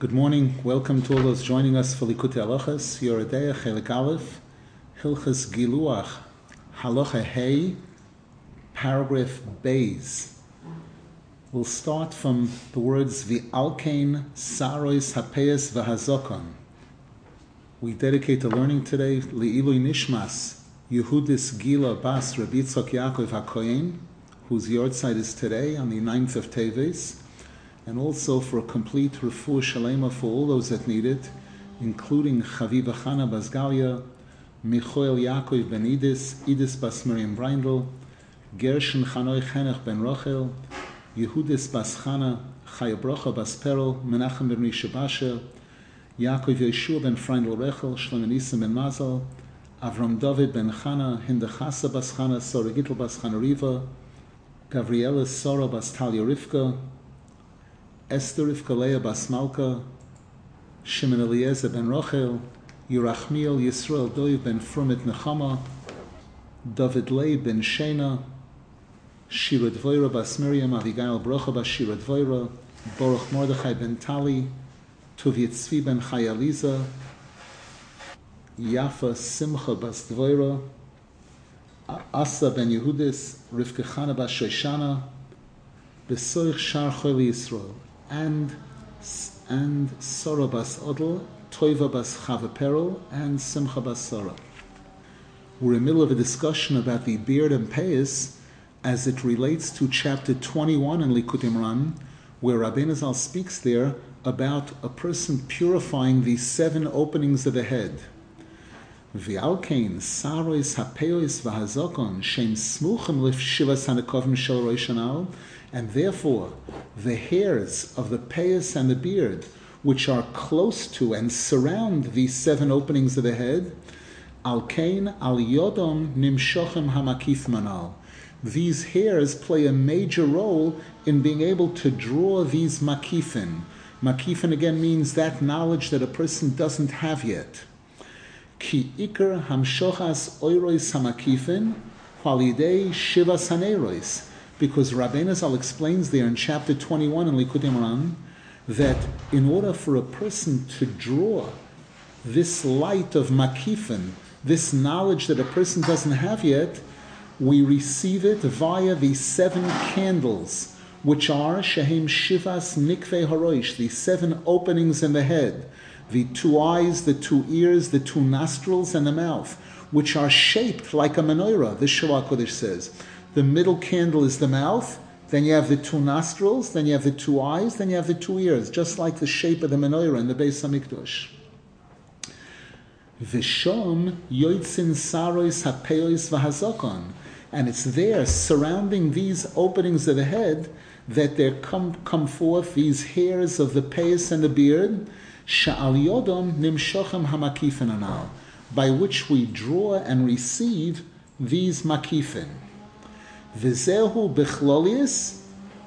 Good morning. Welcome to all those joining us for Likutei Halachos, Yoredeya Chelik Aleph, Hilchas Giluach, Halacha Hey, paragraph Beis. We'll start from the words V'alkein Sarois Hapeis V'Hazokon. We dedicate the learning today Le'ilui Nishmas Yehudis Gila Bas Rabbi Yitzchok Yaakov HaKohen, whose yortzeit is today on the 9th of Teves, and also for a complete refuah shalema for all those that need it, including Chaviva Chana Basgalia, Michael Yaakov ben Idis, Idis bas Miriam Breindl, Gershon Chanoi Chenech ben Rochel, Yehudis bas Chana, Chaya Brocha bas Perel, Menachem ben Risha Basher, Yaakov Yeshua ben Freindl Rechel, Shlomo Nissen ben Mazal, Avram David ben Chana, Hindachasa bas Chana, Sora Gittel bas Chana Riva, Gavriela Sora bas Talia Rivka, Esther Rivka Leah bas Malka, Shimon Eliezer ben Rochel, Yerachmiel Yisrael Doiv ben Frumit Nechama, David Lei ben Shena, Shira Dvoira bas Miriam, Avigail Brocha bas Shira Dvoira, Baruch Mordechai ben Tali, Tuvia Tzvi ben Chayaliza, Yafa Simcha bas Dvoira, Asa ben Yehudis, Rivka Chana bas Shoshana, Besoich Shar Choli Yisrael, and Sora bas Odl, Toiva bas Chava Perel, and Simcha bas Sora. We're in the middle of a discussion about the beard and payas as it relates to chapter 21 in Likut Imran, where Rabbeinu Zal speaks there about a person purifying the seven openings of the head. V'alkein sarois hapeos v'hazokon shem smuchim l'shivas hanakovim shel rosh hanah, and therefore the hairs of the payas and the beard, which are close to and surround the seven openings of the head, alkein al yodom nimshochem hamakif manal. These hairs play a major role in being able to draw these makifin. Makifin again means that knowledge that a person doesn't have yet. Ki ikar hamshochas oirois hamakifin halidei shivas hanerois. Because Rabbeinu Zal explains there in chapter 21 in Likut Imran that in order for a person to draw this light of makifin, this knowledge that a person doesn't have yet, we receive it via the seven candles, which are shehem shivas mikvei haroish, the seven openings in the head, the two eyes, the two ears, the two nostrils, and the mouth, which are shaped like a menorah, the Shuach Kodesh says. The middle candle is the mouth, then you have the two nostrils, then you have the two eyes, then you have the two ears, just like the shape of the menorah in the Beis HaMikdash. V'shom yoitzin sarois hapeos v'hazokon. And it's there, surrounding these openings of the head, that there come forth these hairs of the payas and the beard, she'al yodom nimshochem hamakifin anal, by which we draw and receive these makifin. V'zehu bichlolius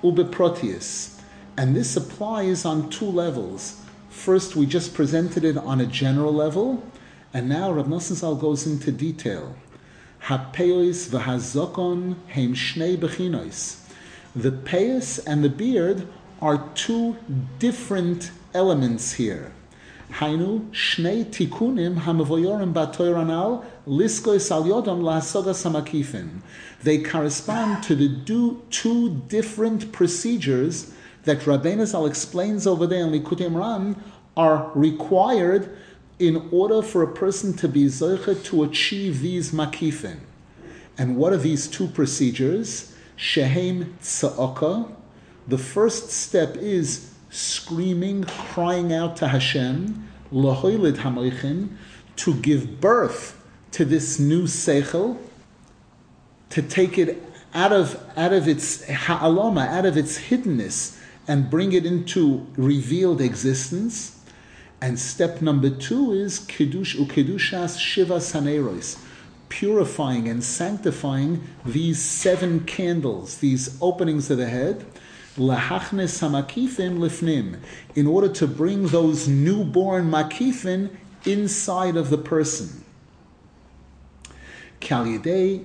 ubeprotius. And this applies on two levels. First, we just presented it on a general level, and now Rav Nosson Zal goes into detail. Hapeos v'hazokon heim shnei bechinos. The payas and the beard are two different elements here. Hainu shnei tikunim hamavoyorim batoiranal liskois al yodam lahasogas hamakifin. They correspond to the two different procedures that Rabbeinu Zal explains over there in Likutei Imran are required in order for a person to be zoche to achieve these makifin. And what are these two procedures? Shehem tza'oka. The first step is screaming, crying out to Hashem, lahoylid hamoichin, to give birth to this new seichel, to take it out of its ha'alama, out of its hiddenness, and bring it into revealed existence. And step number two is kiddush ukedushas shivas hanerois, purifying and sanctifying these seven candles, these openings of the head, lahachnes hamakifim lifnim, in order to bring those newborn makifim inside of the person. Kal yedei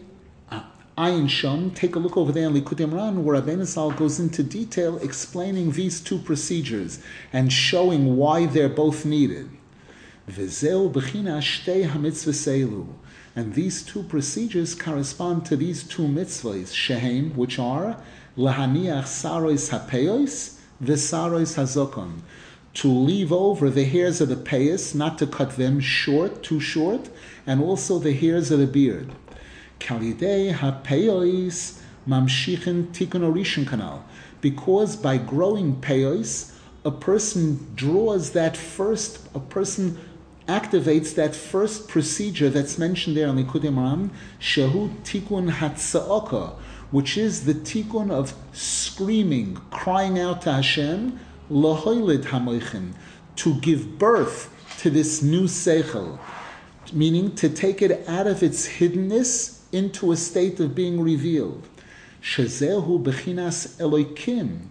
Ayin Sham, take a look over there in Likud Imran, where Rabbeinu Zal goes into detail explaining these two procedures and showing why they're both needed. And these two procedures correspond to these two mitzvahs, shehem, which are lahaniach sarois hapeos, v'sarois hazokon, to leave over the hairs of the payas, not to cut them short, too short, and also the hairs of the beard. Kalidei hapeos mamshichin tikkun orishin kanal, because by growing payos, a person activates that first procedure that's mentioned there in Likud Imran, shehu tikkun hatsa'oka, which is the tikkun of screaming, crying out to Hashem, lahoylid hamoichin, to give birth to this new seichel, meaning to take it out of its hiddenness into a state of being revealed. Shezehu bechinas elokim.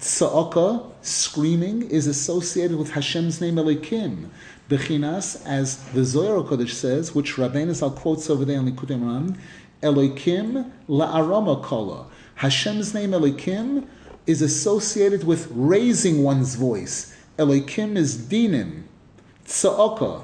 Tza'oka, screaming, is associated with Hashem's name Elokim, Bechinas, as the Zohar HaKodesh says, which Rabbeinu Zal quotes over there in Likud Imran, Elokim la'arama kala. Hashem's name Elokim is associated with raising one's voice. Elokim is dinim, tza'oka.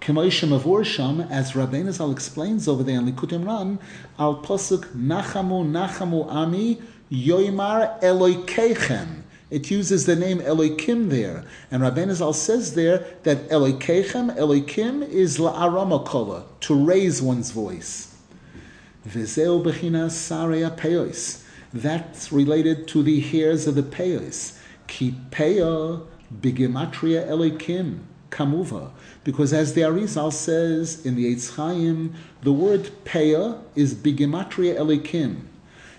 K'moishem avorsham, as Rabbeinu Zal explains over there in Likud Imran, al posuk nachamu nachamu ami, Yoimar Eloikechem. It uses the name Elokim there. And Rabbeinu Zal says there that Elokim is la'aramakola, to raise one's voice. V'zeu b'china sarei peyos. That's related to the hairs of the peyos. Ki peyo b'gematria Elokim, kamuva. Because as the Arizal says in the Eitz Chaim, the word peyo is b'gematria Elokim.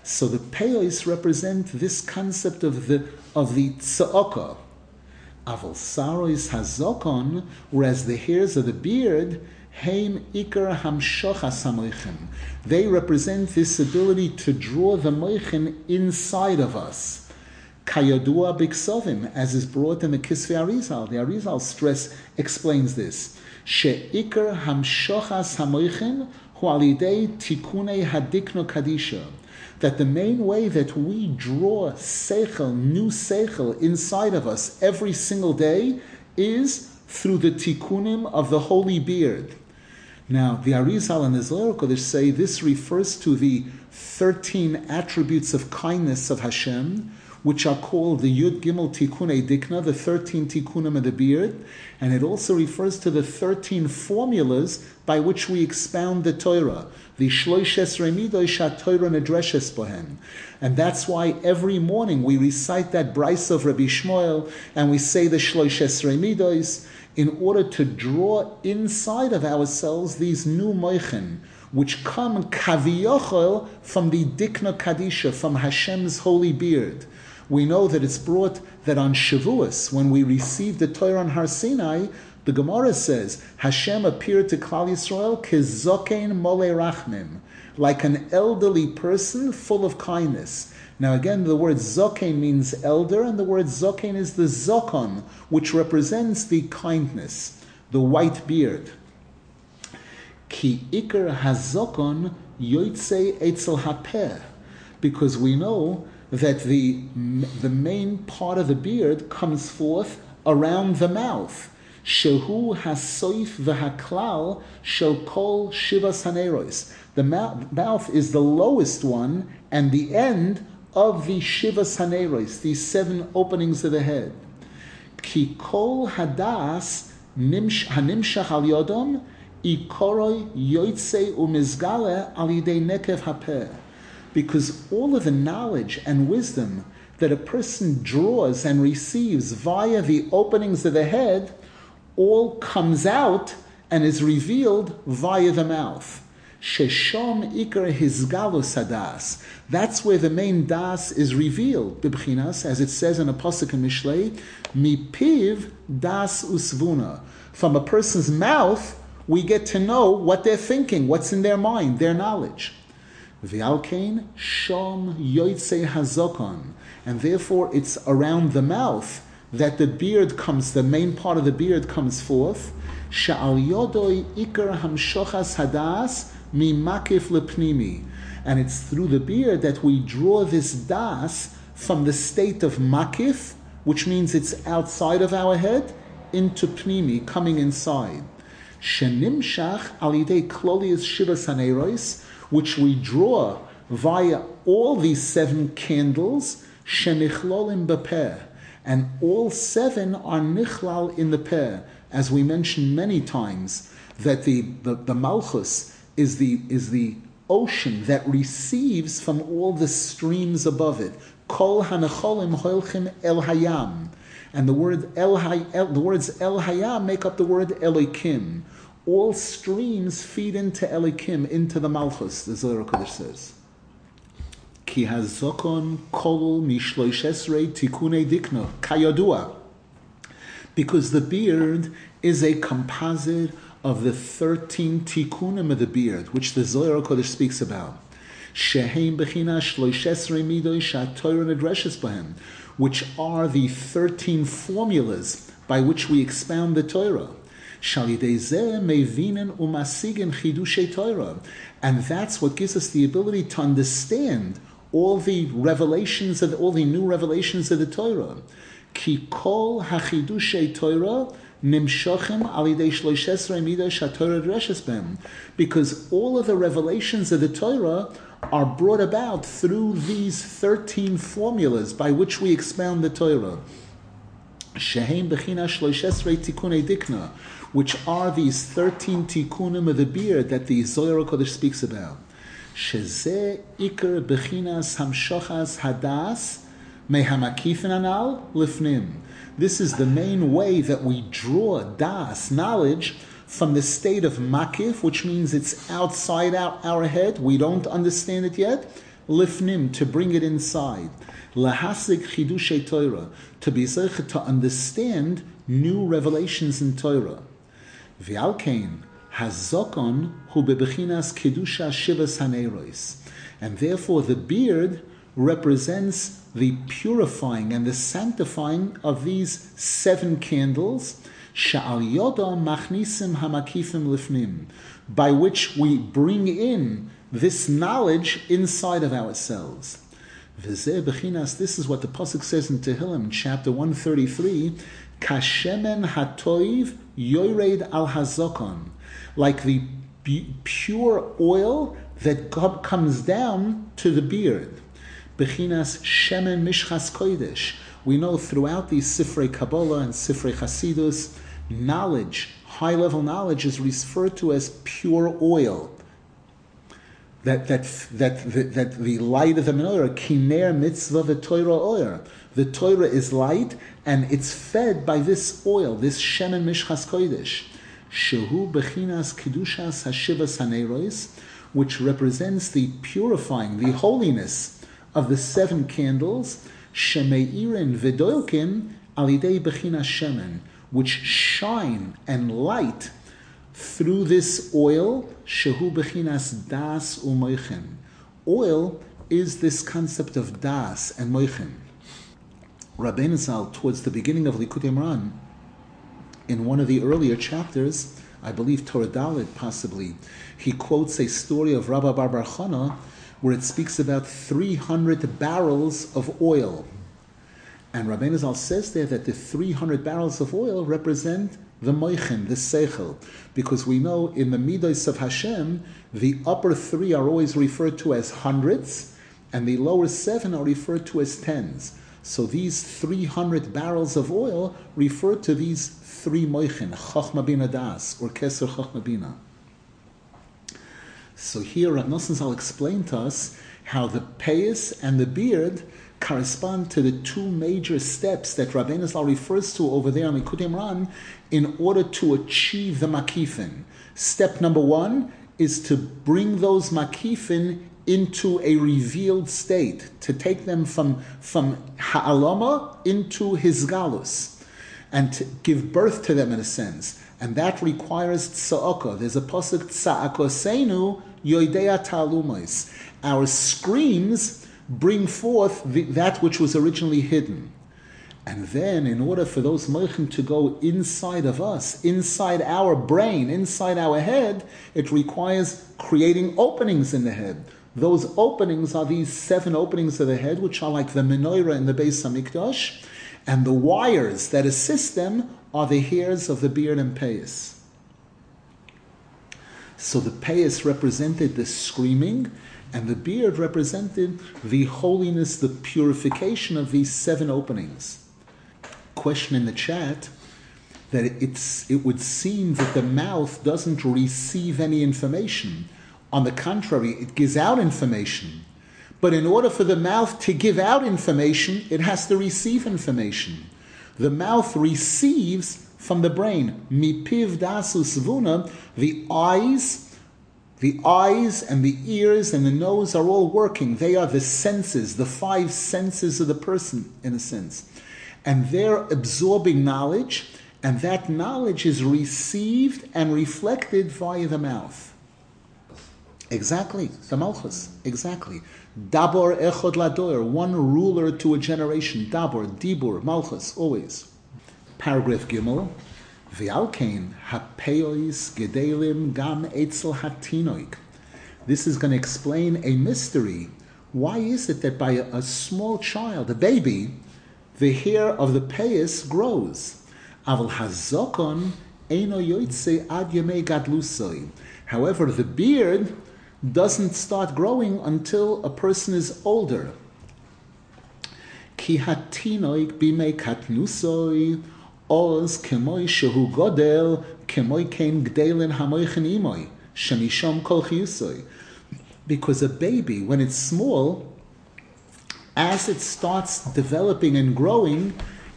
So the peyos represent this concept of the tza'oka. Aval sarois hazokon, whereas the hairs of the beard, heim ikar hamshochas hamoichin. They represent this ability to draw the moichin inside of us. Kayodua biksovim, as is brought in the Kisvei Arizal. The Arizal explains this. She ikar hamshochas hamoichin hu alidei tikunei hadikno kadisha. That the main way that we draw seichel, new seichel, inside of us every single day is through the tikkunim of the holy beard. Now, the Arizal and the Zohar HaKodesh say this refers to the 13 attributes of kindness of Hashem, which are called the Yud Gimel Tikkunei Dikna, the 13 tikkunim of the beard, and it also refers to the 13 formulas by which we expound the Torah, the Shloishes Remidoy Shatoira Nedreshes Bohem. And that's why every morning we recite that Brisa of Rabbi Shmuel, and we say the Shloishes Remidoys, in order to draw inside of ourselves these new moichin, which come kaviyochel from the Dikna Kadisha, from Hashem's holy beard. We know that it's brought that on Shavuos, when we received the Torah on Har Sinai, the Gemara says, Hashem appeared to Klal Yisrael kezokein mole rachmim, like an elderly person full of kindness. Now again, the word zokein means elder, and the word zokein is the zokon, which represents the kindness, the white beard. Ki ikar hazokon yotzei etzel hapeh, because we know that the main part of the beard comes forth around the mouth. Shehu hasoif v'haklal shel kol shivas haneros. The mouth is the lowest one and the end of the shivas haneros, the 7 openings of the head. Ki kol hadas hanimshach al yodom ikoroi yotzei umizgale al yidei nekev hapeh. Because all of the knowledge and wisdom that a person draws and receives via the openings of the head all comes out and is revealed via the mouth. Sheshom ikar hisgalus hadas. That's where the main das is revealed, bibchinas, as it says in the Pasuk in Mishlei, mipiv das usvuna. From a person's mouth, we get to know what they're thinking, what's in their mind, their knowledge. V'alkein shom yotzei hazokon, and therefore it's around the mouth that the beard comes, the main part of the beard comes forth. She'al yodoi ikar hamshochas hadas mimakif lepnimi. And it's through the beard that we draw this das from the state of makif, which means it's outside of our head, into pnimi, coming inside. Shenimshach alidei klolius shivas haneiros, which we draw via all these seven candles, shenichlolim bepeh, and all seven are nichlal in the peh, as we mentioned many times, that the malchus is the ocean that receives from all the streams above it. Kol hanacholim hoilchim el hayam, and the words el hayam make up the word elikim. All streams feed into elikim, into the malchus. The Zohar HaKodesh says, "Ki hazokon kol mishloish esrei tikunei dikno kayodua," because the beard is a composite of the 13 tikunim of the beard, which the Zohar HaKodesh speaks about, which are the 13 formulas by which we expound the Torah. And that's what gives us the ability to understand all the revelations and all the new revelations of the Torah. Ki kol hachidushay Torah nimshochem alidei shloishesrei midos haTorah dreshes bem, because all of the revelations of the Torah are brought about through these 13 formulas by which we expound the Torah. Shehem bechina shloishesrei tikunei dikna, which are these 13 tikunim of the beard that the Zohar HaKodesh speaks about. Shezeh iker bechinas hamshochas hadas mehamakifin anal lifnim. This is the main way that we draw das, knowledge, from the state of makif, which means it's outside our head, we don't understand it yet, lifnim, to bring it inside. Lahasig chidushay Torah, to be zeich, to understand new revelations in Torah. V'alkein, hazokon hu bebechinas kedusha shivas haneiros. And therefore the beard represents the purifying and the sanctifying of these seven candles, she'al yodam machnisim hamakifim lifnim, by which we bring in this knowledge inside of ourselves. V'zeh bechinas, this is what the pasuk says in Tehillim, chapter 133, kashemen hatoiv yoyred al hazokon, like the pure oil that comes down to the beard. Bechinas shemen mishchas kodesh. We know throughout these Sifrei Kabbalah and Sifrei Hasidus, knowledge, high-level knowledge, is referred to as pure oil. That the light of the menorah, kiner mitzvah v'toira oir. The Torah is light, and it's fed by this oil, this shemen mishchas kodesh. Shehu bechinas kedushas hashivas haneiros, which represents the purifying, the holiness of the seven candles, shemeirin v'doilkin alidei bechinas shemen, which shine and light through this oil, shehu bechinas das u'moichin. Oil is this concept of das and moichin. Rabbeinu Zal, towards the beginning of Likud Imran, in one of the earlier chapters, I believe Torah Dalet possibly, he quotes a story of Rabbi Bar Bar Chana, where it speaks about 300 barrels of oil. And Rabbeinu Zal says there that the 300 barrels of oil represent the moichin, the seichel, because we know in the midos of Hashem, the upper three are always referred to as hundreds, and the lower seven are referred to as tens. So these 300 barrels of oil refer to these three moichin, chochma bina das, or keser chochma bina. So here Rav Nosson Zal explained to us how the payas and the beard correspond to the two major steps that Rabbeinu Zal refers to over there on Likud Imran in order to achieve the makifin. Step number one is to bring those makifin into a revealed state, to take them from ha'alama into hisgalus, and to give birth to them in a sense. And that requires tza'aka. There's a pasuk, tza'akosenu yoidea ta'alumais. Our screams bring forth that which was originally hidden. And then, in order for those moichim to go inside of us, inside our brain, inside our head, it requires creating openings in the head. Those openings are these 7 openings of the head, which are like the menorah in the Beis Hamikdash, and the wires that assist them are the hairs of the beard and payas. So the payas represented the screaming, and the beard represented the holiness, the purification of these 7 openings. Question in the chat, that it would seem that the mouth doesn't receive any information. On the contrary, it gives out information. But in order for the mouth to give out information, it has to receive information. The mouth receives from the brain. Mipiv dasu svuna, the eyes and the ears and the nose are all working. They are the senses, the 5 senses of the person, in a sense. And they're absorbing knowledge, and that knowledge is received and reflected via the mouth. Exactly, the Malchus, exactly. Dabor echod ladoer, one ruler to a generation. Dabor, Dibur, Malchus, always. Paragraph Gimel. V'alkein hapeois gedelim gam etzel hatinoik. This is going to explain a mystery. Why is it that by a small child, a baby, the hair of the payas grows? Aval hazokon eino yoitze ad yemei gadlusoi. However, the beard doesn't start growing until a person is older. Ki hatinoik bimei katnusoi. Oz kemoy shehu godel kemoy kein gdelen hamoychen imoy shemishom kol chiyusoy. Because a baby, when it's small, as it starts developing and growing,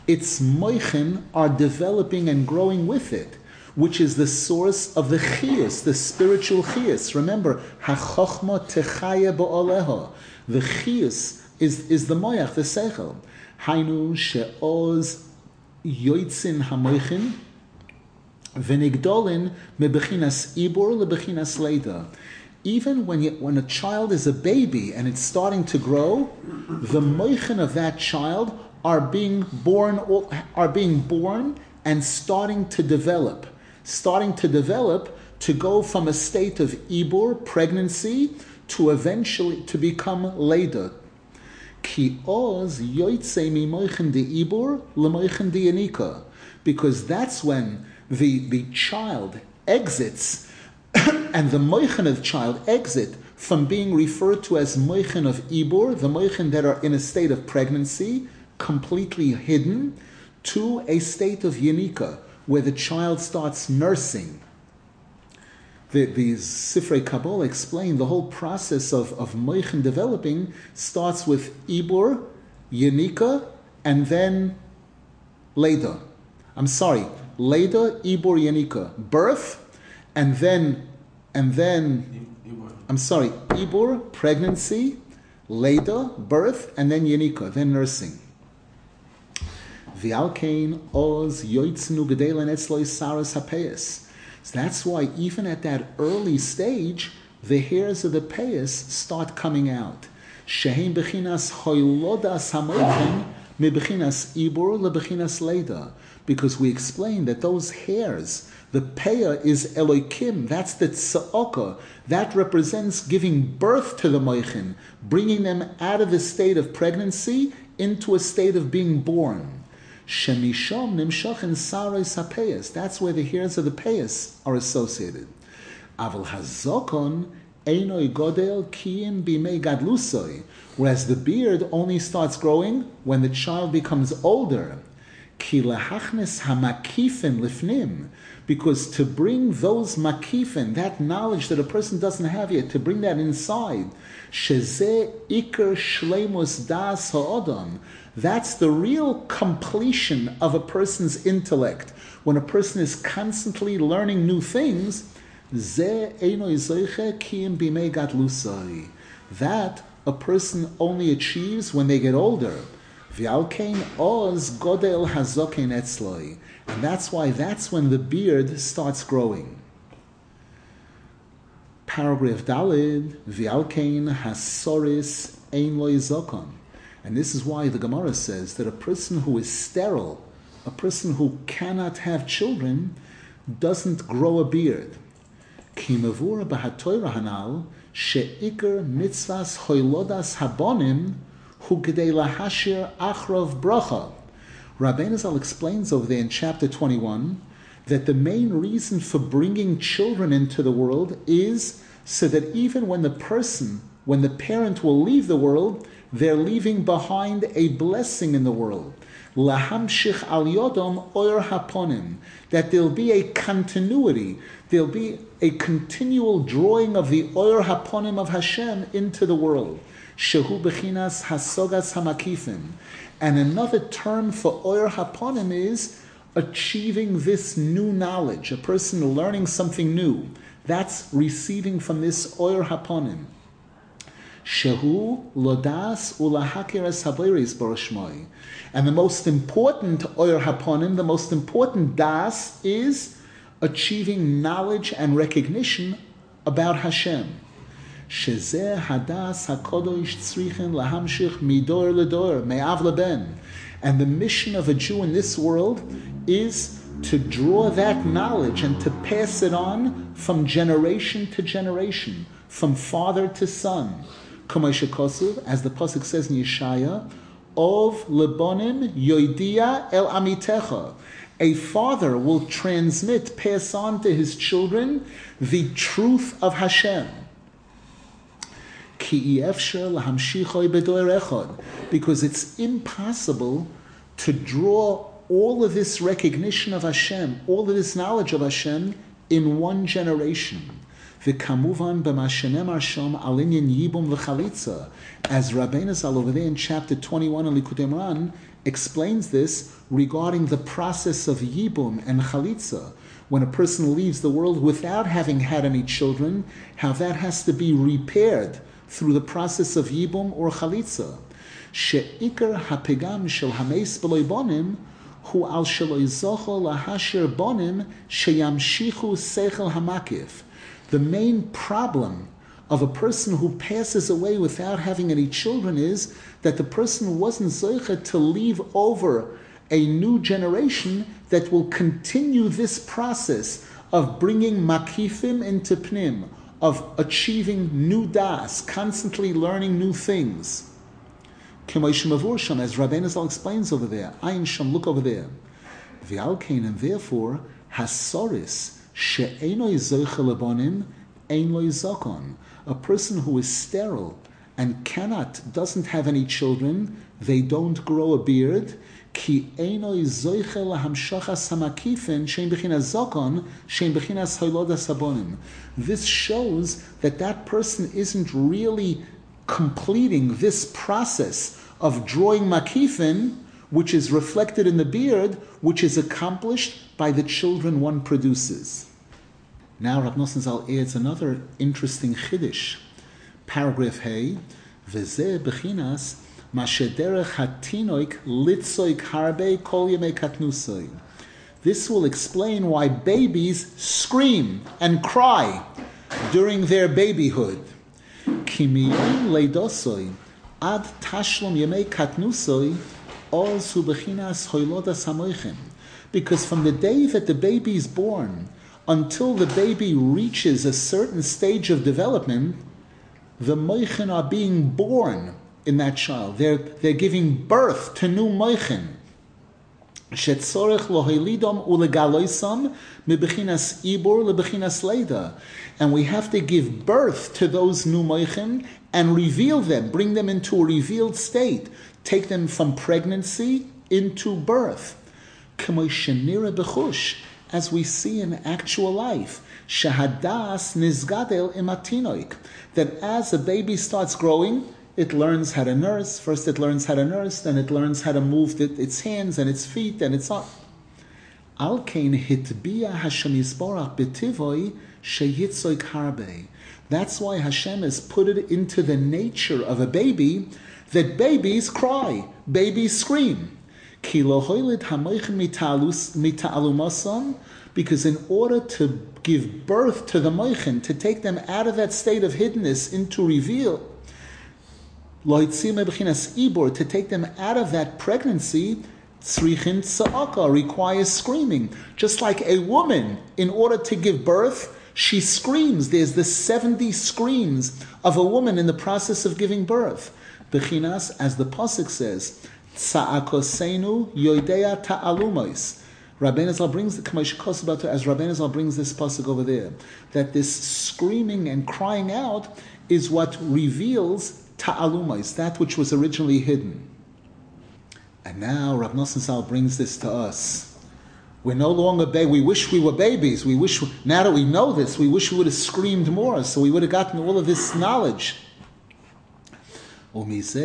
its moichin are developing and growing with it, which is the source of the chiyus, the spiritual chiyus. Remember, hachochma techaya ba'oleho. The chiyus is the moich, the sechel. Hainu she'oz yoitzin hamoichin v'nigdolin mebechinas ibur lebechinas leida. Even when a child is a baby and it's starting to grow, the moichin of that child are being born and starting to develop to go from a state of ibur, pregnancy, to eventually to become leida. Because that's when the child exits, and the moichin of child exit from being referred to as moichin of ibur, the moichin that are in a state of pregnancy, completely hidden, to a state of yenika, where the child starts nursing. The Sifrei Kabbalah explain the whole process of moichin developing starts with ibur, yenika, and then leida. I'm sorry, leida, ibur, yenika, birth, and then ibur. I'm sorry, ibur, pregnancy, leida, birth, and then yenika, then nursing. V'alkein oz yoitznu gedelen etzloi saras hapeyes. So that's why even at that early stage, the hairs of the payas start coming out. Shehem bechinas hoylodas hamoichin mebechinas ibur lebechinas leida. Because we explained that those hairs, the payah is Elokim, that's the tza'oka, that represents giving birth to the moichin, bringing them out of the state of pregnancy into a state of being born. Shemishom nimshachin saros hapeyas. That's where the hairs of the payas are associated. Aval hazokon einoi godel kiim bimei gadlusoi. Whereas the beard only starts growing when the child becomes older. Ki lahachnes hamakifin lifnim. Because to bring those makifin, that knowledge that a person doesn't have yet, to bring that inside, sheze iker shleimus das ha'odam. That's the real completion of a person's intellect. When a person is constantly learning new things, that a person only achieves when they get older. And that's why that's when the beard starts growing. Paragraph Dalid, V'alkein hasoris ein lo yizokon. And this is why the Gemara says that a person who is sterile, a person who cannot have children, doesn't grow a beard. Kimavur b'haTorah hanal she'ikar mitzvahs hoilodas habonim hu k'dei lahashir achrov bracha. Rabbeinu Zal explains over there in chapter 21 that the main reason for bringing children into the world is so that even when the person, when the parent will leave the world, they're leaving behind a blessing in the world. Lahamshich al yodom oyer haponim. That there'll be a continuity. There'll be a continual drawing of the oyer haponim of Hashem into the world. Shehu bechinas hasogas hamakifim. And another term for oyer haponim is achieving this new knowledge. A person learning something new. That's receiving from this oyer haponim. Shehu lodas ulahakiras haviris boroshmoi. And the most important oyer haponim, the most important das, is achieving knowledge and recognition about Hashem. Shezeh hadas hakodosh tzrichen lahamshich midor ledor me'av leben. And the mission of a Jew in this world is to draw that knowledge and to pass it on from generation to generation, from father to son. As the pasuk says in Yeshaya, Ov lebonim yoidia el amitecha. A father will transmit, pass on to his children the truth of Hashem. Because it's impossible to draw all of this recognition of Hashem, all of this knowledge of Hashem in one generation. As Rabbeinu Zal over there in chapter 21 in Likud Imran explains this regarding the process of Yibum and Chalitza, when a person leaves the world without having had any children, how that has to be repaired through the process of Yibum or Chalitza. She'ikar hapegam shel hameis b'lo bonim hu al shelo yizocho lahashir bonim sheyamshichu seichel hamakif. The main problem of a person who passes away without having any children is that the person wasn't zoicha to leave over a new generation that will continue this process of bringing makifim into pnim, of achieving new das, constantly learning new things. As Rabbeinu Zal explains over there, Ayin Sham, look over there. V'alkein, and therefore, hasoris, she'enoi zoche lebonim, enoi zokon. A person who is sterile and doesn't have any children, they don't grow a beard, ki enoi zoche lahamshachas hamakifin, shein bechinas zokon, shein bechinas hoilodas habonim. This shows that that person isn't really completing this process of drawing makifin, which is reflected in the beard, which is accomplished by the children one produces. Now Rav Nosson Zal adds another interesting chiddush. Paragraph Hey, V'zeh b'chinas mashederech hatinoik litzoik harbe kol yemei katnusoi. This will explain why babies scream and cry during their babyhood. Kimiyim leidosoi ad tashlom yemei katnusoi. Because from the day that the baby is born until the baby reaches a certain stage of development, the moichin are being born in that child. They're giving birth to new moichin. And we have to give birth to those new moichin and reveal them, bring them into a revealed state, take them from pregnancy into birth. As we see in actual life, that as a baby starts growing, it learns how to nurse. First it learns how to nurse, then it learns how to move its hands and its feet and its arms. That's why Hashem has put it into the nature of a baby that babies cry, babies scream. Because in order to give birth to the moichin, to take them out of that state of hiddenness into reveal, to take them out of that pregnancy requires screaming. Just like a woman, in order to give birth, she screams. There's the 70 screams of a woman in the process of giving birth. Bechinas, as the Pasuk says, Tsa'akoseinu yoidea ta'alumais. Rabbeinu Zal brings this pasuk over there, that this screaming and crying out is what reveals ta'alumais, that which was originally hidden. And now Rav Nosson Zal brings this to us. We're no longer we wish we were babies. Now that we know this, we wish we would have screamed more, so we would have gotten all of this knowledge. And from this,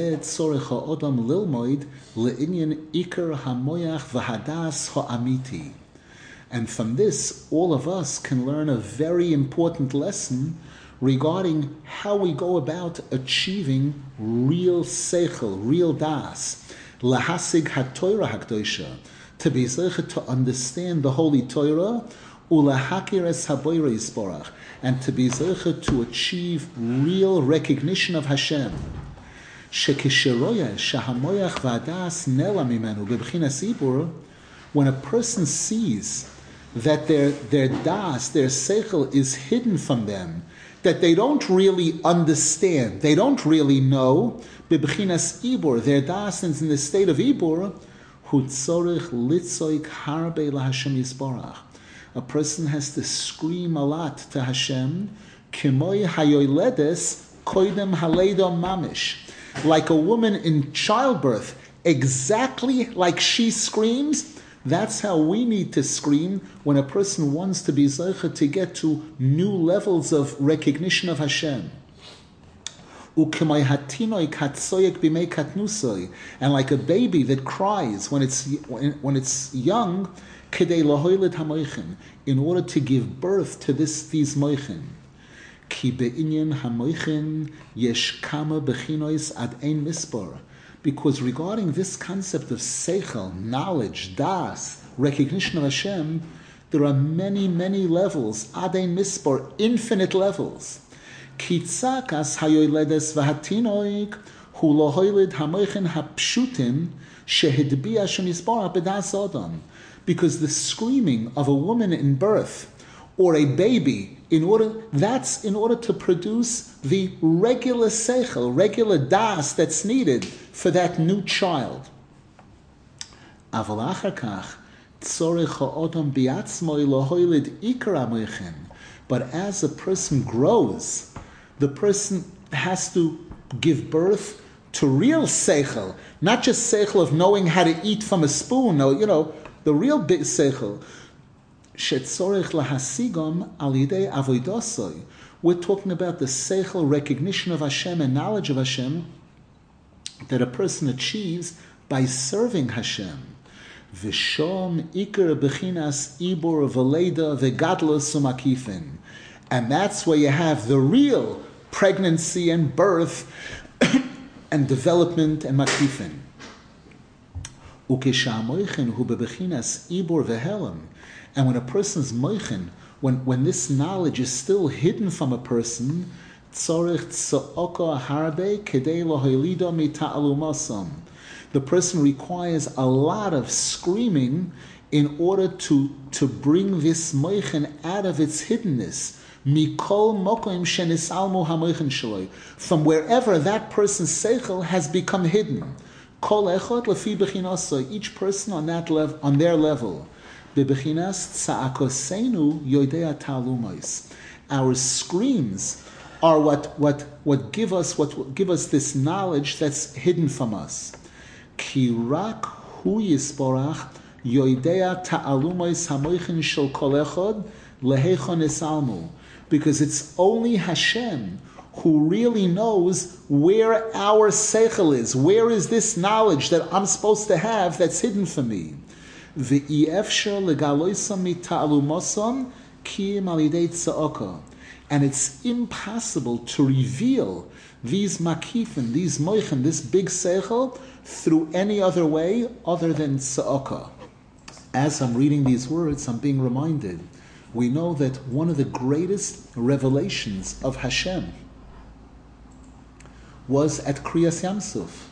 all of us can learn a very important lesson regarding how we go about achieving real seichel, real das, lahasig haTorah hakdosha, to be zeichel to understand the holy Torah, ulahakir es haBoirei Yisborach, and to be zeichel to achieve real recognition of Hashem. When a person sees that their das, their seichel is hidden from them, that they don't really understand, they don't really know, bibchinas ibur, their das is in the state of ibur, hutzorich litzoik harbe laHashem Yisborach. A person has to scream a lot to Hashem, kimoi hayoledes koidem haleido mamish. Like a woman in childbirth, exactly like she screams, that's how we need to scream when a person wants to be zeicher to get to new levels of recognition of Hashem. And like a baby that cries when it's young, in order to give birth to these moichin. Because regarding this concept of seichel, knowledge, das, recognition of Hashem, there are many, many levels, ad ein mispor, infinite levels. Because the screaming of a woman in birth or a baby, in order to produce the regular seichel, regular das that's needed for that new child. But as a person grows, the person has to give birth to real seichel, not just seichel of knowing how to eat from a spoon. No, the real big seichel. We're talking about the seichel recognition of Hashem and knowledge of Hashem that a person achieves by serving Hashem. And that's where you have the real pregnancy and birth and development and makifin. And when a person's moichin, when this knowledge is still hidden from a person, the person requires a lot of screaming in order to bring this moichin out of its hiddenness. From wherever that person's seichel has become hidden. Each person on their level. Our screams are what give us this knowledge that's hidden from us. Because it's only Hashem who really knows where our seichel is. Where is this knowledge that I'm supposed to have that's hidden from me? And it's impossible to reveal these makifin, these moichin, this big seichel, through any other way other than tza'aka. As I'm reading these words, I'm being reminded, we know that one of the greatest revelations of Hashem was at Kriyas Yamsuf.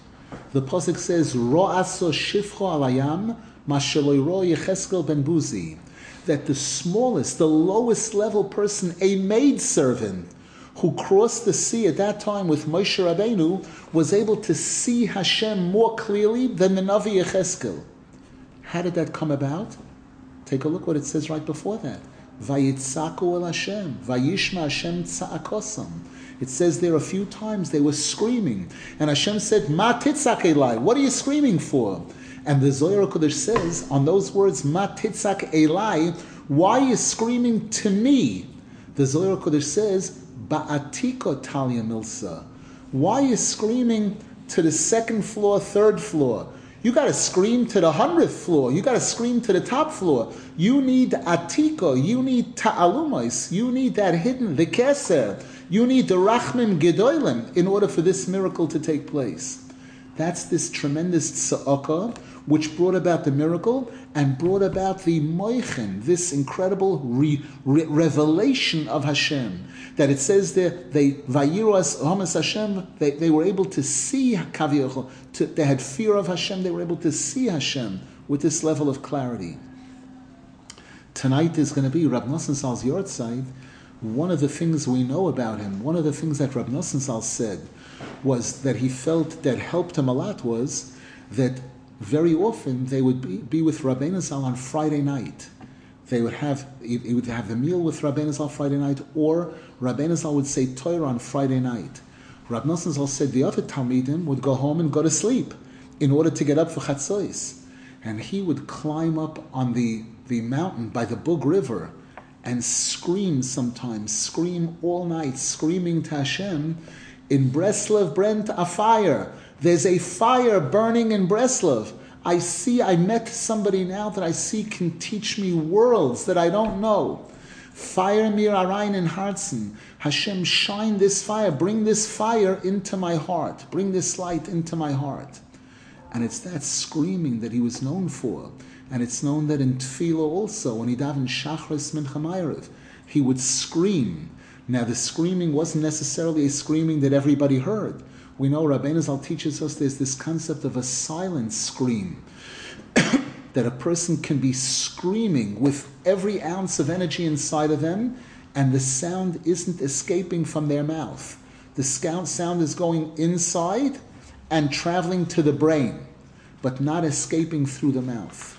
The pasuk says, Ro'aso Shifcho Alayam, Masheloiro Yecheskel Ben Buzi, that the smallest, the lowest level person, a maidservant, who crossed the sea at that time with Moshe Rabbeinu, was able to see Hashem more clearly than the Navi Yecheskel. How did that come about? Take a look what it says right before that. Vayitzaku el Hashem, vayishma Hashem tza'akosam. It says there a few times they were screaming. And Hashem said, Ma titzak elai, what are you screaming for? And the Zohar HaKodesh says on those words, Ma titzak elai, why are you screaming to me? The Zohar HaKodesh says, Ba'atiko talya milsa, why are you screaming to the second floor, third floor? You got to scream to the 100th floor. You got to scream to the top floor. You need atiko. You need ta'alumos. You need that hidden, the keser. You need the rachmim gedolim in order for this miracle to take place. That's this tremendous tza'aka which brought about the miracle and brought about the moichin, this incredible revelation of Hashem. That it says there, they vayiras homas Hashem, they were able to see kaviyochol, they had fear of Hashem, they were able to see Hashem with this level of clarity. Tonight there's going to be Rab Nosson Sal's yortzeit. One of the things we know about him, one of the things that Rab Nosson Sal said was that he felt that helped him a lot was that very often they would be with Rabbeinu Zal on Friday night. They would have, he would have the meal with Rabbeinu Zal Friday night, or Rabbeinu Zal would say Torah on Friday night. Rab Nosson Zal said the other Talmidim would go home and go to sleep in order to get up for Chatzos. And he would climb up on the mountain by the Bug River and scream sometimes, scream all night, screaming to Hashem, in Breslov Brent a fire. There's a fire burning in Breslov. I met somebody now that I see can teach me worlds that I don't know. Fire mir arayin in Hartzen. Hashem, shine this fire. Bring this fire into my heart. Bring this light into my heart. And it's that screaming that he was known for. And it's known that in Tefillah also, when he davened Shachris Mincha Ma'ariv, he would scream. Now the screaming wasn't necessarily a screaming that everybody heard. We know Rabbeinu Zal teaches us there's this concept of a silent scream, that a person can be screaming with every ounce of energy inside of them, and the sound isn't escaping from their mouth. The sound is going inside and traveling to the brain, but not escaping through the mouth.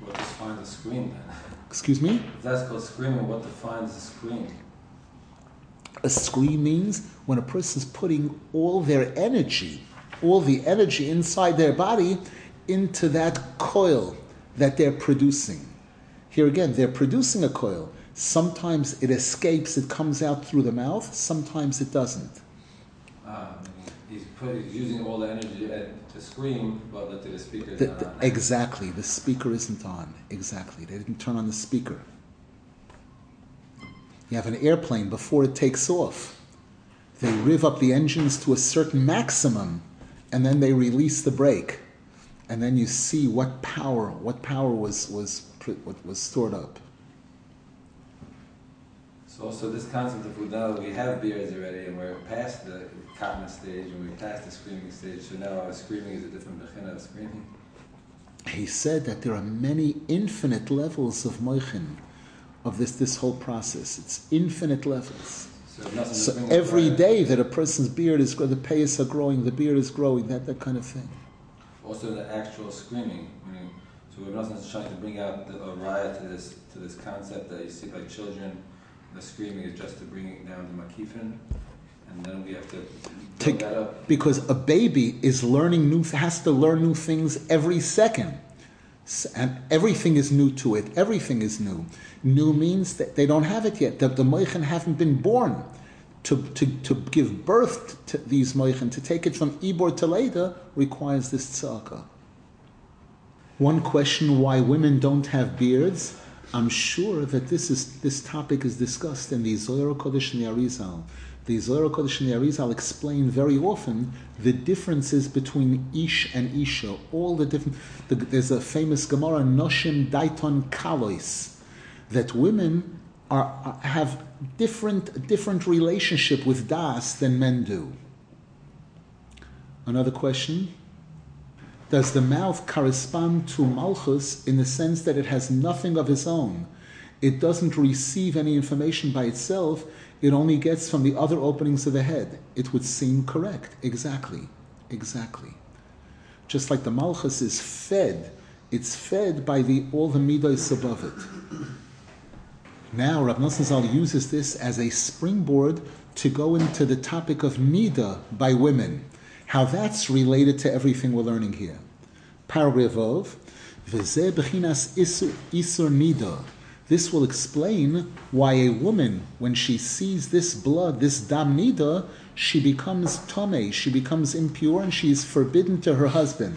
What defines a scream then? Excuse me? If that's called screaming, what defines a scream? A scream means when a person's putting all the energy inside their body into that coil that they're producing. Here again, they're producing a coil. Sometimes it escapes, it comes out through the mouth, sometimes it doesn't. He's using all the energy to scream, but the speaker is not on. Exactly, the speaker isn't on. Exactly, they didn't turn on the speaker. You have an airplane, before it takes off, they rev up the engines to a certain maximum, and then they release the brake. And then you see what power was stored up. So also this concept of Udal, we have beards already, and we're past the cotton stage, and we're past the screaming stage, so now our screaming is a different bechinah of screaming. He said that there are many infinite levels of moichin, of this whole process. It's infinite levels. So every day that a person's beard is growing, the payas are growing, the beard is growing, that kind of thing. Also the actual screaming. So Reb Nosson is trying to bring out the raya to this concept that you see by children, the screaming is just to bring it down to makifin, and then we have to take that up. Because a baby is has to learn new things every second. And everything is new to it. Everything is new. New means that they don't have it yet. The moichin haven't been born. To give birth to these moichin, to take it from Ibor to Leda, requires this tzaka. One question why women don't have beards. I'm sure that this topic is discussed in the Zohar HaKodesh and the Arizal. The Zohar HaKodesh and the Arizal explain very often the differences between Ish and Isha. There's a famous Gemara, Noshim Daiton Kalois, that women have different relationship with Das than men do. Another question? Does the mouth correspond to Malchus in the sense that it has nothing of its own? It doesn't receive any information by itself, it only gets from the other openings of the head. It would seem correct. Exactly. Just like the Malchus is fed, it's fed by all the midos above it. Now, Rav Nosson Zal uses this as a springboard to go into the topic of midah by women, how that's related to everything we're learning here. Paragraph of V'zeh b'chinas isur midah. This will explain why a woman, when she sees this blood, this dam nida, she becomes tomei, she becomes impure, and she is forbidden to her husband.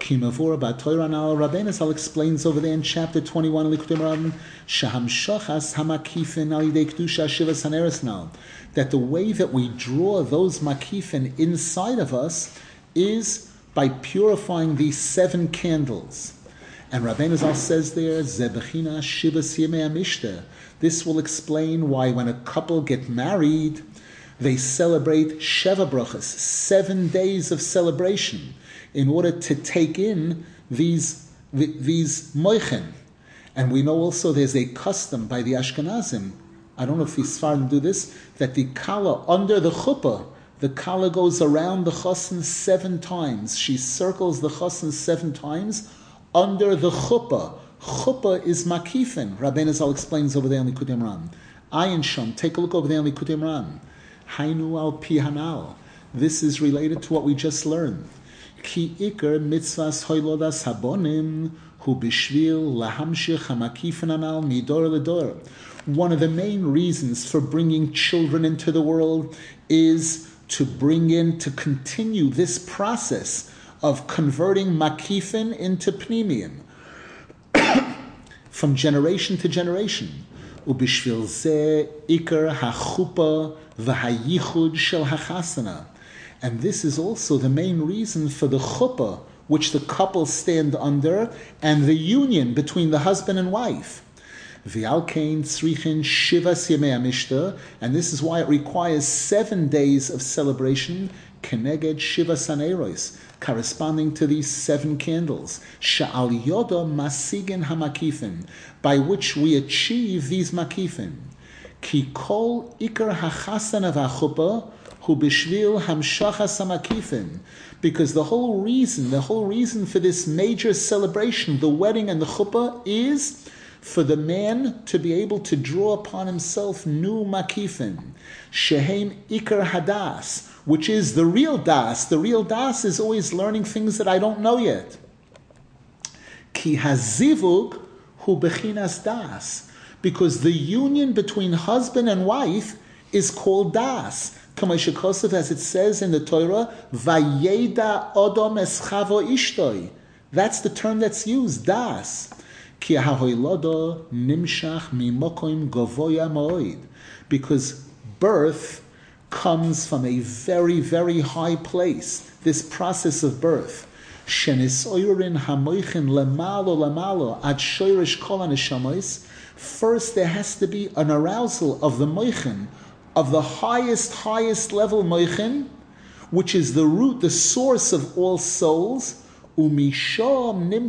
Kimavur ba'Torah Na'al Rabbeinu Zal explains over there in chapter 21, Likutei Moharan, Shahamshachas hamakifin al yidei kedusha shivas haneres na'al, that the way that we draw those makifin inside of us is by purifying these 7 candles. And Rabbeinu Zal says there, Zeh b'chinas shivas yemei hamishter. This will explain why when a couple get married, they celebrate Sheva Brachas, 7 days of celebration, in order to take in these moichin. And we know also there's a custom by the Ashkenazim, I don't know if the Sfarim do this, that the kala under the chuppah, the kala goes around the chosen 7 times. She circles the chosen 7 times, under the chuppah. Chuppah is makifin. Rabbeinu Zal explains over there in Likutei Moharan. Ayin Shom, take a look over there in Likutei Moharan. Hainu al pihanal. This is related to what we just learned. Ki ikar mitzvahs hoilodas habonim hu bishvil lahamshich hamakifin anal midor ledor. One of the main reasons for bringing children into the world is to continue this process of converting makifin into pnimian from generation to generation. Ubishvil zeh ikar hachupa v'hayichud shel hachasana. And this is also the main reason for the chuppah, which the couple stand under, and the union between the husband and wife. V'alkein tzrichin shivas yemei hamishter, and this is why it requires 7 days of celebration, keneged shivas haneros, corresponding to these 7 candles, she'al yodo masigin hamakifin, by which we achieve these makifin. Ki kol ikar hachasana v'chuppah hu bishvil hamshachas hamakifin, because the whole reason for this major celebration, the wedding and the chuppah, is for the man to be able to draw upon himself new makifin. Shehem ikar hadas, which is the real das. The real das is always learning things that I don't know yet. Ki hazivug hu bechinas das, because the union between husband and wife is called das. Kama shekosav, as it says in the Torah, vayeda odom es chavo ishtoi. That's the term that's used, das. Ki hahoilodo nimshach mimokoim govoya moid, because birth comes from a very, very high place, this process of birth. First, there has to be an arousal of the moichin, of the highest level moichin, which is the root, the source of all souls. And then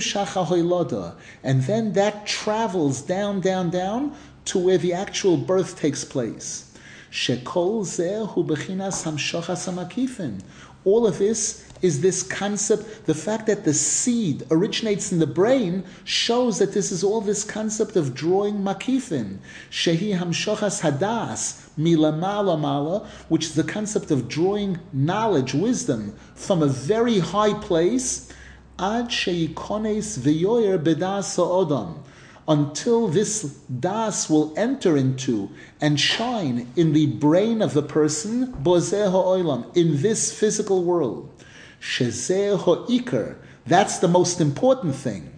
that travels down to where the actual birth takes place. All of this is this concept, the fact that the seed originates in the brain shows that this is all this concept of drawing makifin. Shehi hamshachas hadas milamala mala, which is the concept of drawing knowledge, wisdom, from a very high place, ad sheikones v'yoyer bedas ha'odam, until this das will enter into and shine in the brain of the person, bozeh ha'olam, in this physical world. Shezeh ha'ikar, that's the most important thing.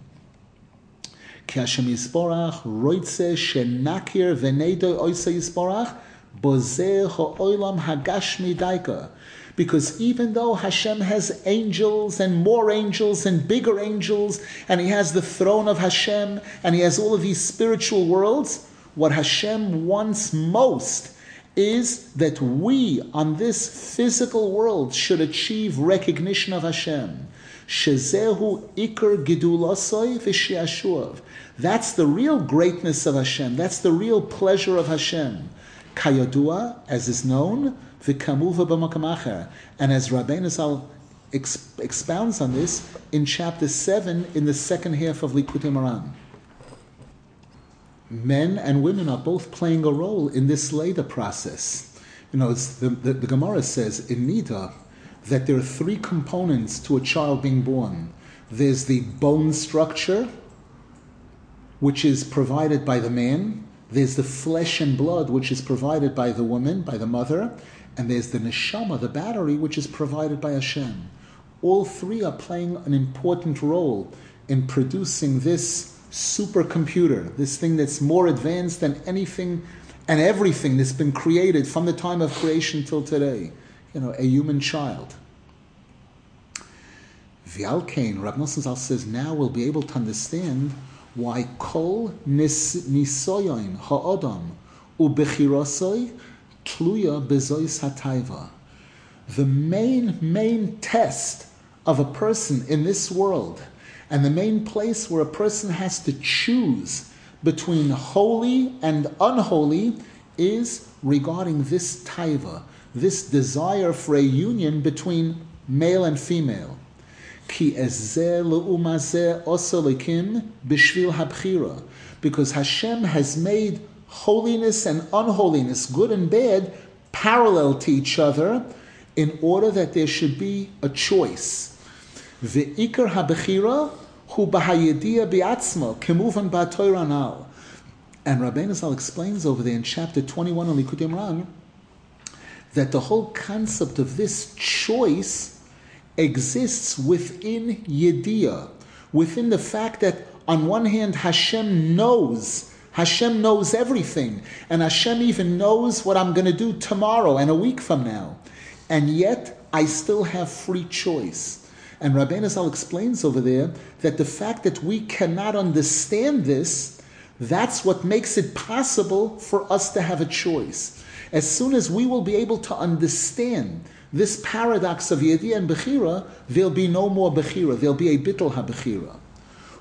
Ki Hashem Yisborach roitze shenakir v'neido oiseh Yisborach bozeh ha'olam hagashmi daika. Because even though Hashem has angels and more angels and bigger angels, and He has the throne of Hashem, and He has all of these spiritual worlds, what Hashem wants most is that we on this physical world should achieve recognition of Hashem. Shezehu Iker Gedulasoi V'Sheashuv. That's the real greatness of Hashem. That's the real pleasure of Hashem. Kayodua, as is known, V'Kamuva B'Makam Acher. And as Rabbeinu Zal expounds on this in chapter 7 in the second half of Likutei Moharan. Men and women are both playing a role in this Leda process. You know, it's the Gemara says in Nida that there are three components to a child being born. There's the bone structure, which is provided by the man. There's the flesh and blood, which is provided by the woman, by the mother. And there's the neshama, the battery, which is provided by Hashem. All three are playing an important role in producing this supercomputer, this thing that's more advanced than anything and everything that's been created from the time of creation till today, you know, a human child. V'alkein, Rav Nosson Zal says, now we'll be able to understand why kol nisoyon ha'odam u'bechirosoi tluya bezois hataiva. The main test of a person in this world, and the main place where a person has to choose between holy and unholy, is regarding this taiva, this desire for a union between male and female. Because Hashem has made holiness and unholiness, good and bad, parallel to each other in order that there should be a choice. Ve'ikar habechira hu b'hayedia bi'atzmo kemuvan ba'Torah nal. And Rabbeinu Zal explains over there in chapter 21 on Likutei Moharan that the whole concept of this choice exists within yedia, within the fact that on one hand Hashem knows everything, and Hashem even knows what I'm going to do tomorrow and a week from now, and yet I still have free choice. And Rabbeinu Zal explains over there that the fact that we cannot understand this, that's what makes it possible for us to have a choice. As soon as we will be able to understand this paradox of Yediyah and Bechira, there'll be no more Bechira, there'll be a Bittul HaBechira.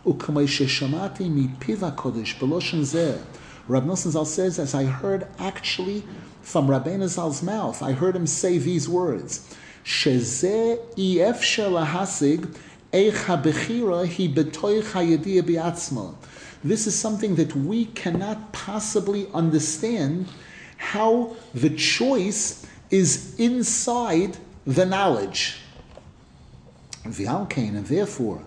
U'kamei sheshamati mi piva kodesh b'loshon zeh. Rav Nosson Zal says, as I heard actually from Rabbeinu Zal's mouth, I heard him say these words. This is something that we cannot possibly understand, how the choice is inside the knowledge. And therefore,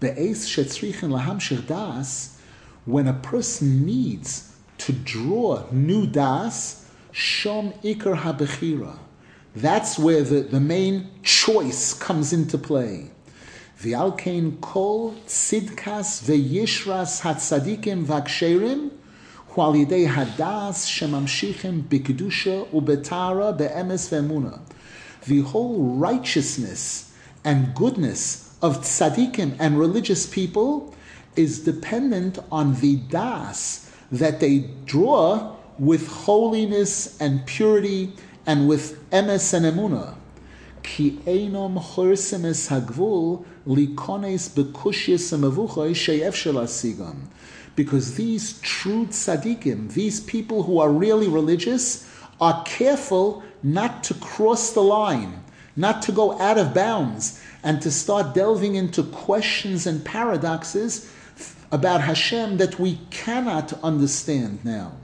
when a person needs to draw new das, shom ikar habechira. That's where the main choice comes into play. V'alkein kol tzidkas ve'yishras hatzadikim v'aksherim hu'al yidei hadas shemamshichim b'kedusha u'betara be'emes ve'emuna. The whole righteousness and goodness of tzadikim and religious people is dependent on the das that they draw with holiness and purity and with emes and emuna. Ki einom chorsim es hagvul likones bekushis emevuchoi sheyev shelasigam. Because these true tzaddikim, these people who are really religious, are careful not to cross the line, not to go out of bounds, and to start delving into questions and paradoxes about Hashem that we cannot understand now.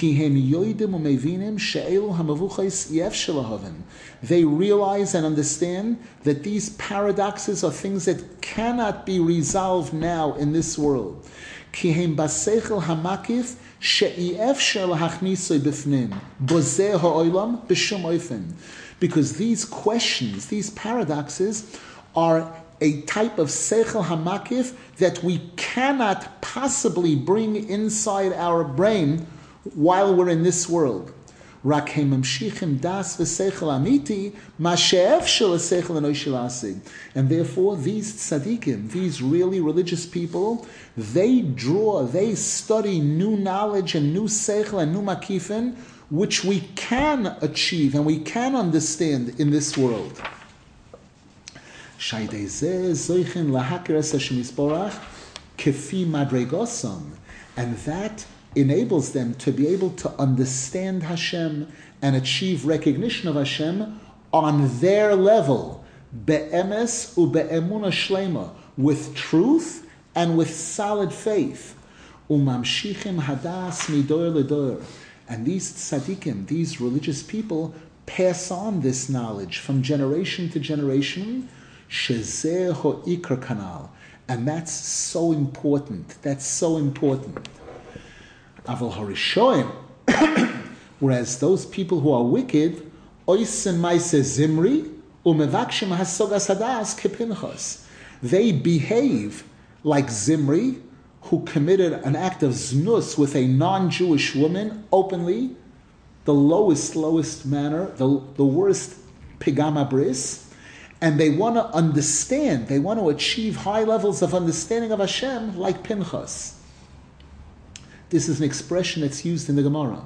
They realize and understand that these paradoxes are things that cannot be resolved now in this world. Because these questions, these paradoxes, are a type of seichel hamakif that we cannot possibly bring inside our brain while we're in this world. And therefore, these tzaddikim, these really religious people, they study new knowledge and new seichel and new makifin which we can achieve and we can understand in this world. And that enables them to be able to understand Hashem and achieve recognition of Hashem on their level, be'emes ube'emuna shleima, with truth and with solid faith. Umamshichim hadas midor ledor. And these tzaddikim, these religious people, pass on this knowledge from generation to generation. Shezeh ho'ikr kanal. And that's so important. That's so important. Aval harishoim. Whereas those people who are wicked, oisen maise zimri, umevakshim hasogas hadas kepinchos. They behave like Zimri, who committed an act of znus with a non-Jewish woman openly, the lowest manner, the worst pigama bris, and they want to understand, they want to achieve high levels of understanding of Hashem like Pinchas. This is an expression that's used in the Gemara.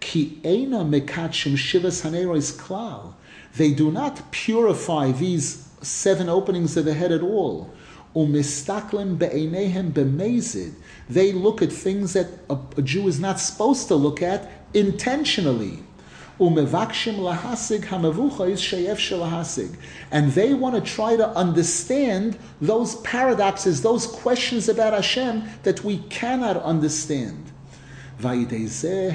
Ki eina mekatshim shivas hanerois klal. They do not purify these 7 openings of the head at all. They look at things that a Jew is not supposed to look at intentionally. And they want to try to understand those paradoxes, those questions about Hashem that we cannot understand. And as a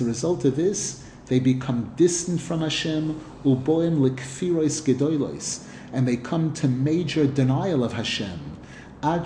result of this, they become distant from Hashem, and they come to major denial of Hashem, to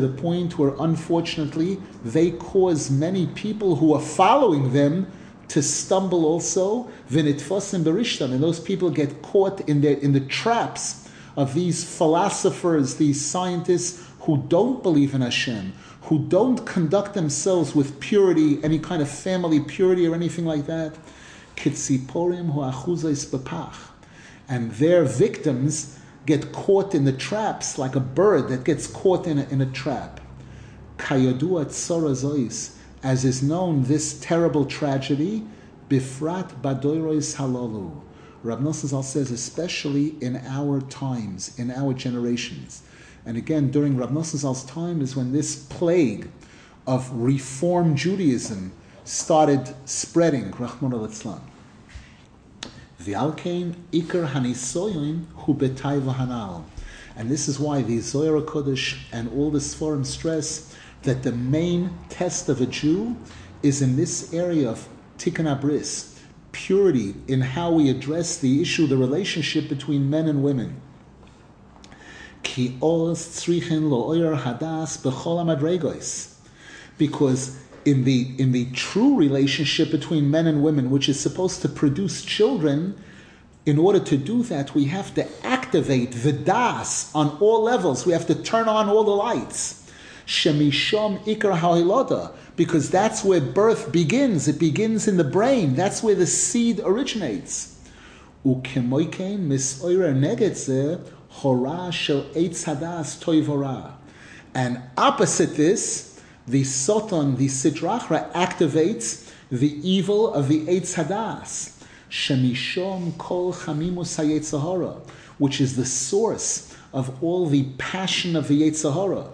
the point where, unfortunately, they cause many people who are following them to stumble also, and those people get caught in the traps of these philosophers, these scientists who don't believe in Hashem, who don't conduct themselves with purity, any kind of family purity or anything like that. And their victims get caught in the traps like a bird that gets caught in a trap. As is known, this terrible tragedy, Bifrat Badoirois Halalu. Rav Nosson Zal says, especially in our times, in our generations. And again, during Rav Nosson Zal's time is when this plague of Reform Judaism started spreading, Rahman al-Islam. V'alkein ikar hanisoyin hu b'taiva hanal. And this is why the Zohar HaKodesh and all the Sforim stress that the main test of a Jew is in this area of tikkun habris, purity in how we address the issue, the relationship between men and women. Ki oz tzrichen lo'oyer hadas b'chol hamadregos. Because in the true relationship between men and women, which is supposed to produce children, in order to do that, we have to activate the das on all levels. We have to turn on all the lights. Shemishom ikar ha'ilada, because that's where birth begins. It begins in the brain. That's where the seed originates. Ukemoikein misoyre negetze hora shel eitz hadas toivora. And opposite this, the Soton, the Sidrachra, activates the evil of the Eitz Hadas, Shemishom Kol Chamimus HaYetzahara, which is the source of all the passion of the Yetzahara.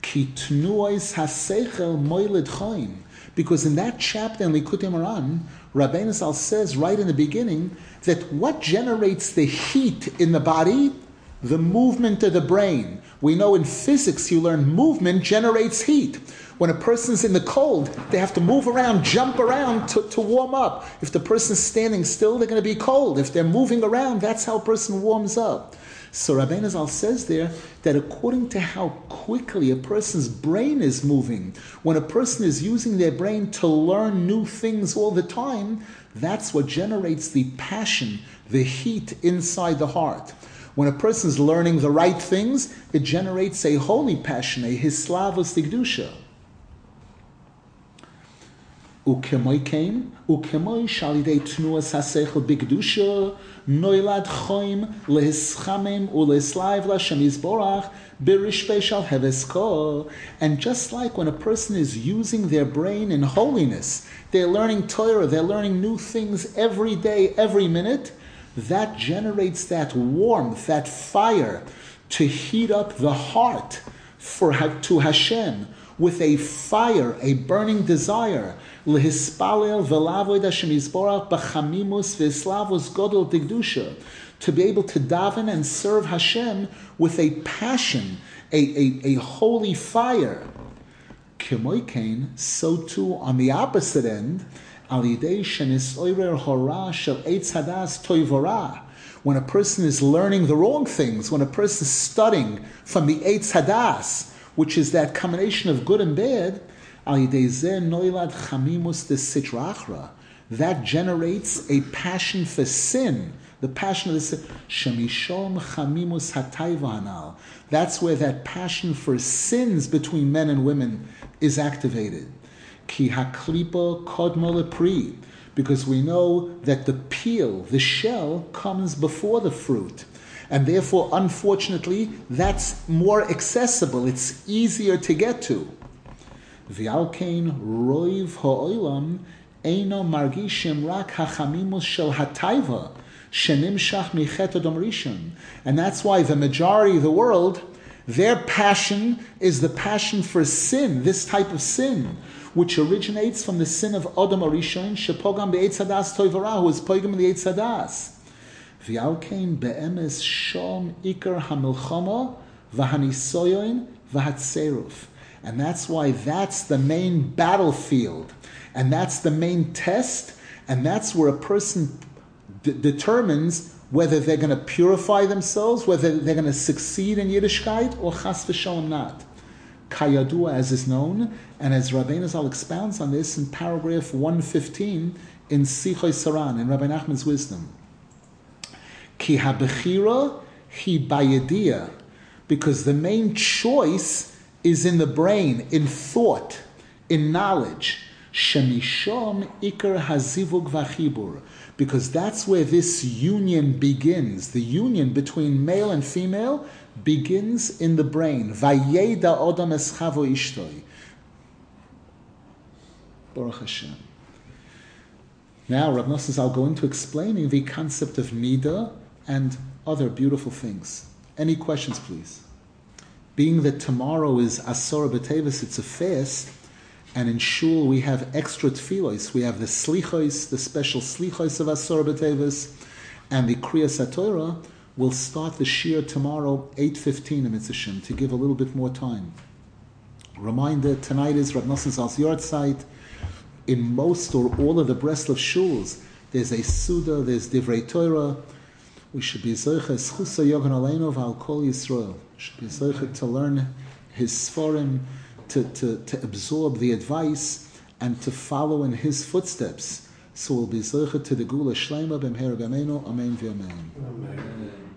Ki Tnuois HaSeichel Moiled Chaim. Because in that chapter in Likutei Moharan, Rabbeinu Zal says right in the beginning that what generates the heat in the body? The movement of the brain. We know in physics you learn movement generates heat. When a person's in the cold, they have to move around, jump around to warm up. If the person's standing still, they're going to be cold. If they're moving around, that's how a person warms up. So Rabbeinu Zal says there that according to how quickly a person's brain is moving, when a person is using their brain to learn new things all the time, that's what generates the passion, the heat inside the heart. When a person's learning the right things, it generates a holy passion, a hislavos tigdusha. וכמוי שעל ידי תנועס השכל בקדושה, נוילד חיים להסחמם ולהסלב להשם יזבורך ברשבי של הבסקו. And just like when a person is using their brain in holiness, they're learning Torah, they're learning new things every day, every minute, that generates that warmth, that fire to heat up the heart to Hashem with a fire, a burning desire. To be able to daven and serve Hashem with a passion, a holy fire. So too on the opposite end, when a person is learning the wrong things, when a person is studying from the Eitz Hadas, which is that combination of good and bad, that generates a passion for sin, the passion of the sin. That's where that passion for sins between men and women is activated. Because we know that the peel, the shell, comes before the fruit. And therefore, unfortunately, that's more accessible. It's easier to get to. And that's why the majority of the world, their passion is the passion for sin, this type of sin, which originates from the sin of Adam Arishon, Shepogam Be'etz Hadas Toivara, who is Pogam Be'etz Hadas. V'alkein be'emes shom ikar hamilchama v'hanisoyon v'hatzeruf. And that's why that's the main battlefield. And that's the main test. And that's where a person determines whether they're going to purify themselves, whether they're going to succeed in Yiddishkeit, or chas v'shalom not. Kayadua, as is known, and as Rabbeinu Zal expounds on this in paragraph 115 in Sichoi Saran, in Rabbi Nachman's Wisdom. Ki habechira hi bayedia, because the main choice is in the brain, in thought, in knowledge. Shemishom ikar hazivug vachibur, because that's where this union begins. The union between male and female begins in the brain. Vayeda odam eschavo ishtoi. Baruch Hashem. Now Rav Nosson Zal go into explaining the concept of nida and other beautiful things. Any questions, please? Being that tomorrow is Asor B'Tevis, it's a fast, and in shul we have extra tefillos. We have the slichos, the special slichos of Asor B'Tevis, and the Kriyas HaTorah. We'll start the shiur tomorrow, 8:15 in Mitzvah Shem, to give a little bit more time. Reminder, tonight is Rav Nosson Zal's Yortzeit. In most or all of the Breslov shuls, there's a Suda, there's Divrei Torah. We should be Zoycha Eschusa Yogan Aleinu V'al Kol Yisrael. We should be Zoycha to learn his Sforim, to absorb the advice, and to follow in his footsteps. So we'll be Zoycha to the Gula Shleima B'mher Gamenu. Amen V'Amen. Amen.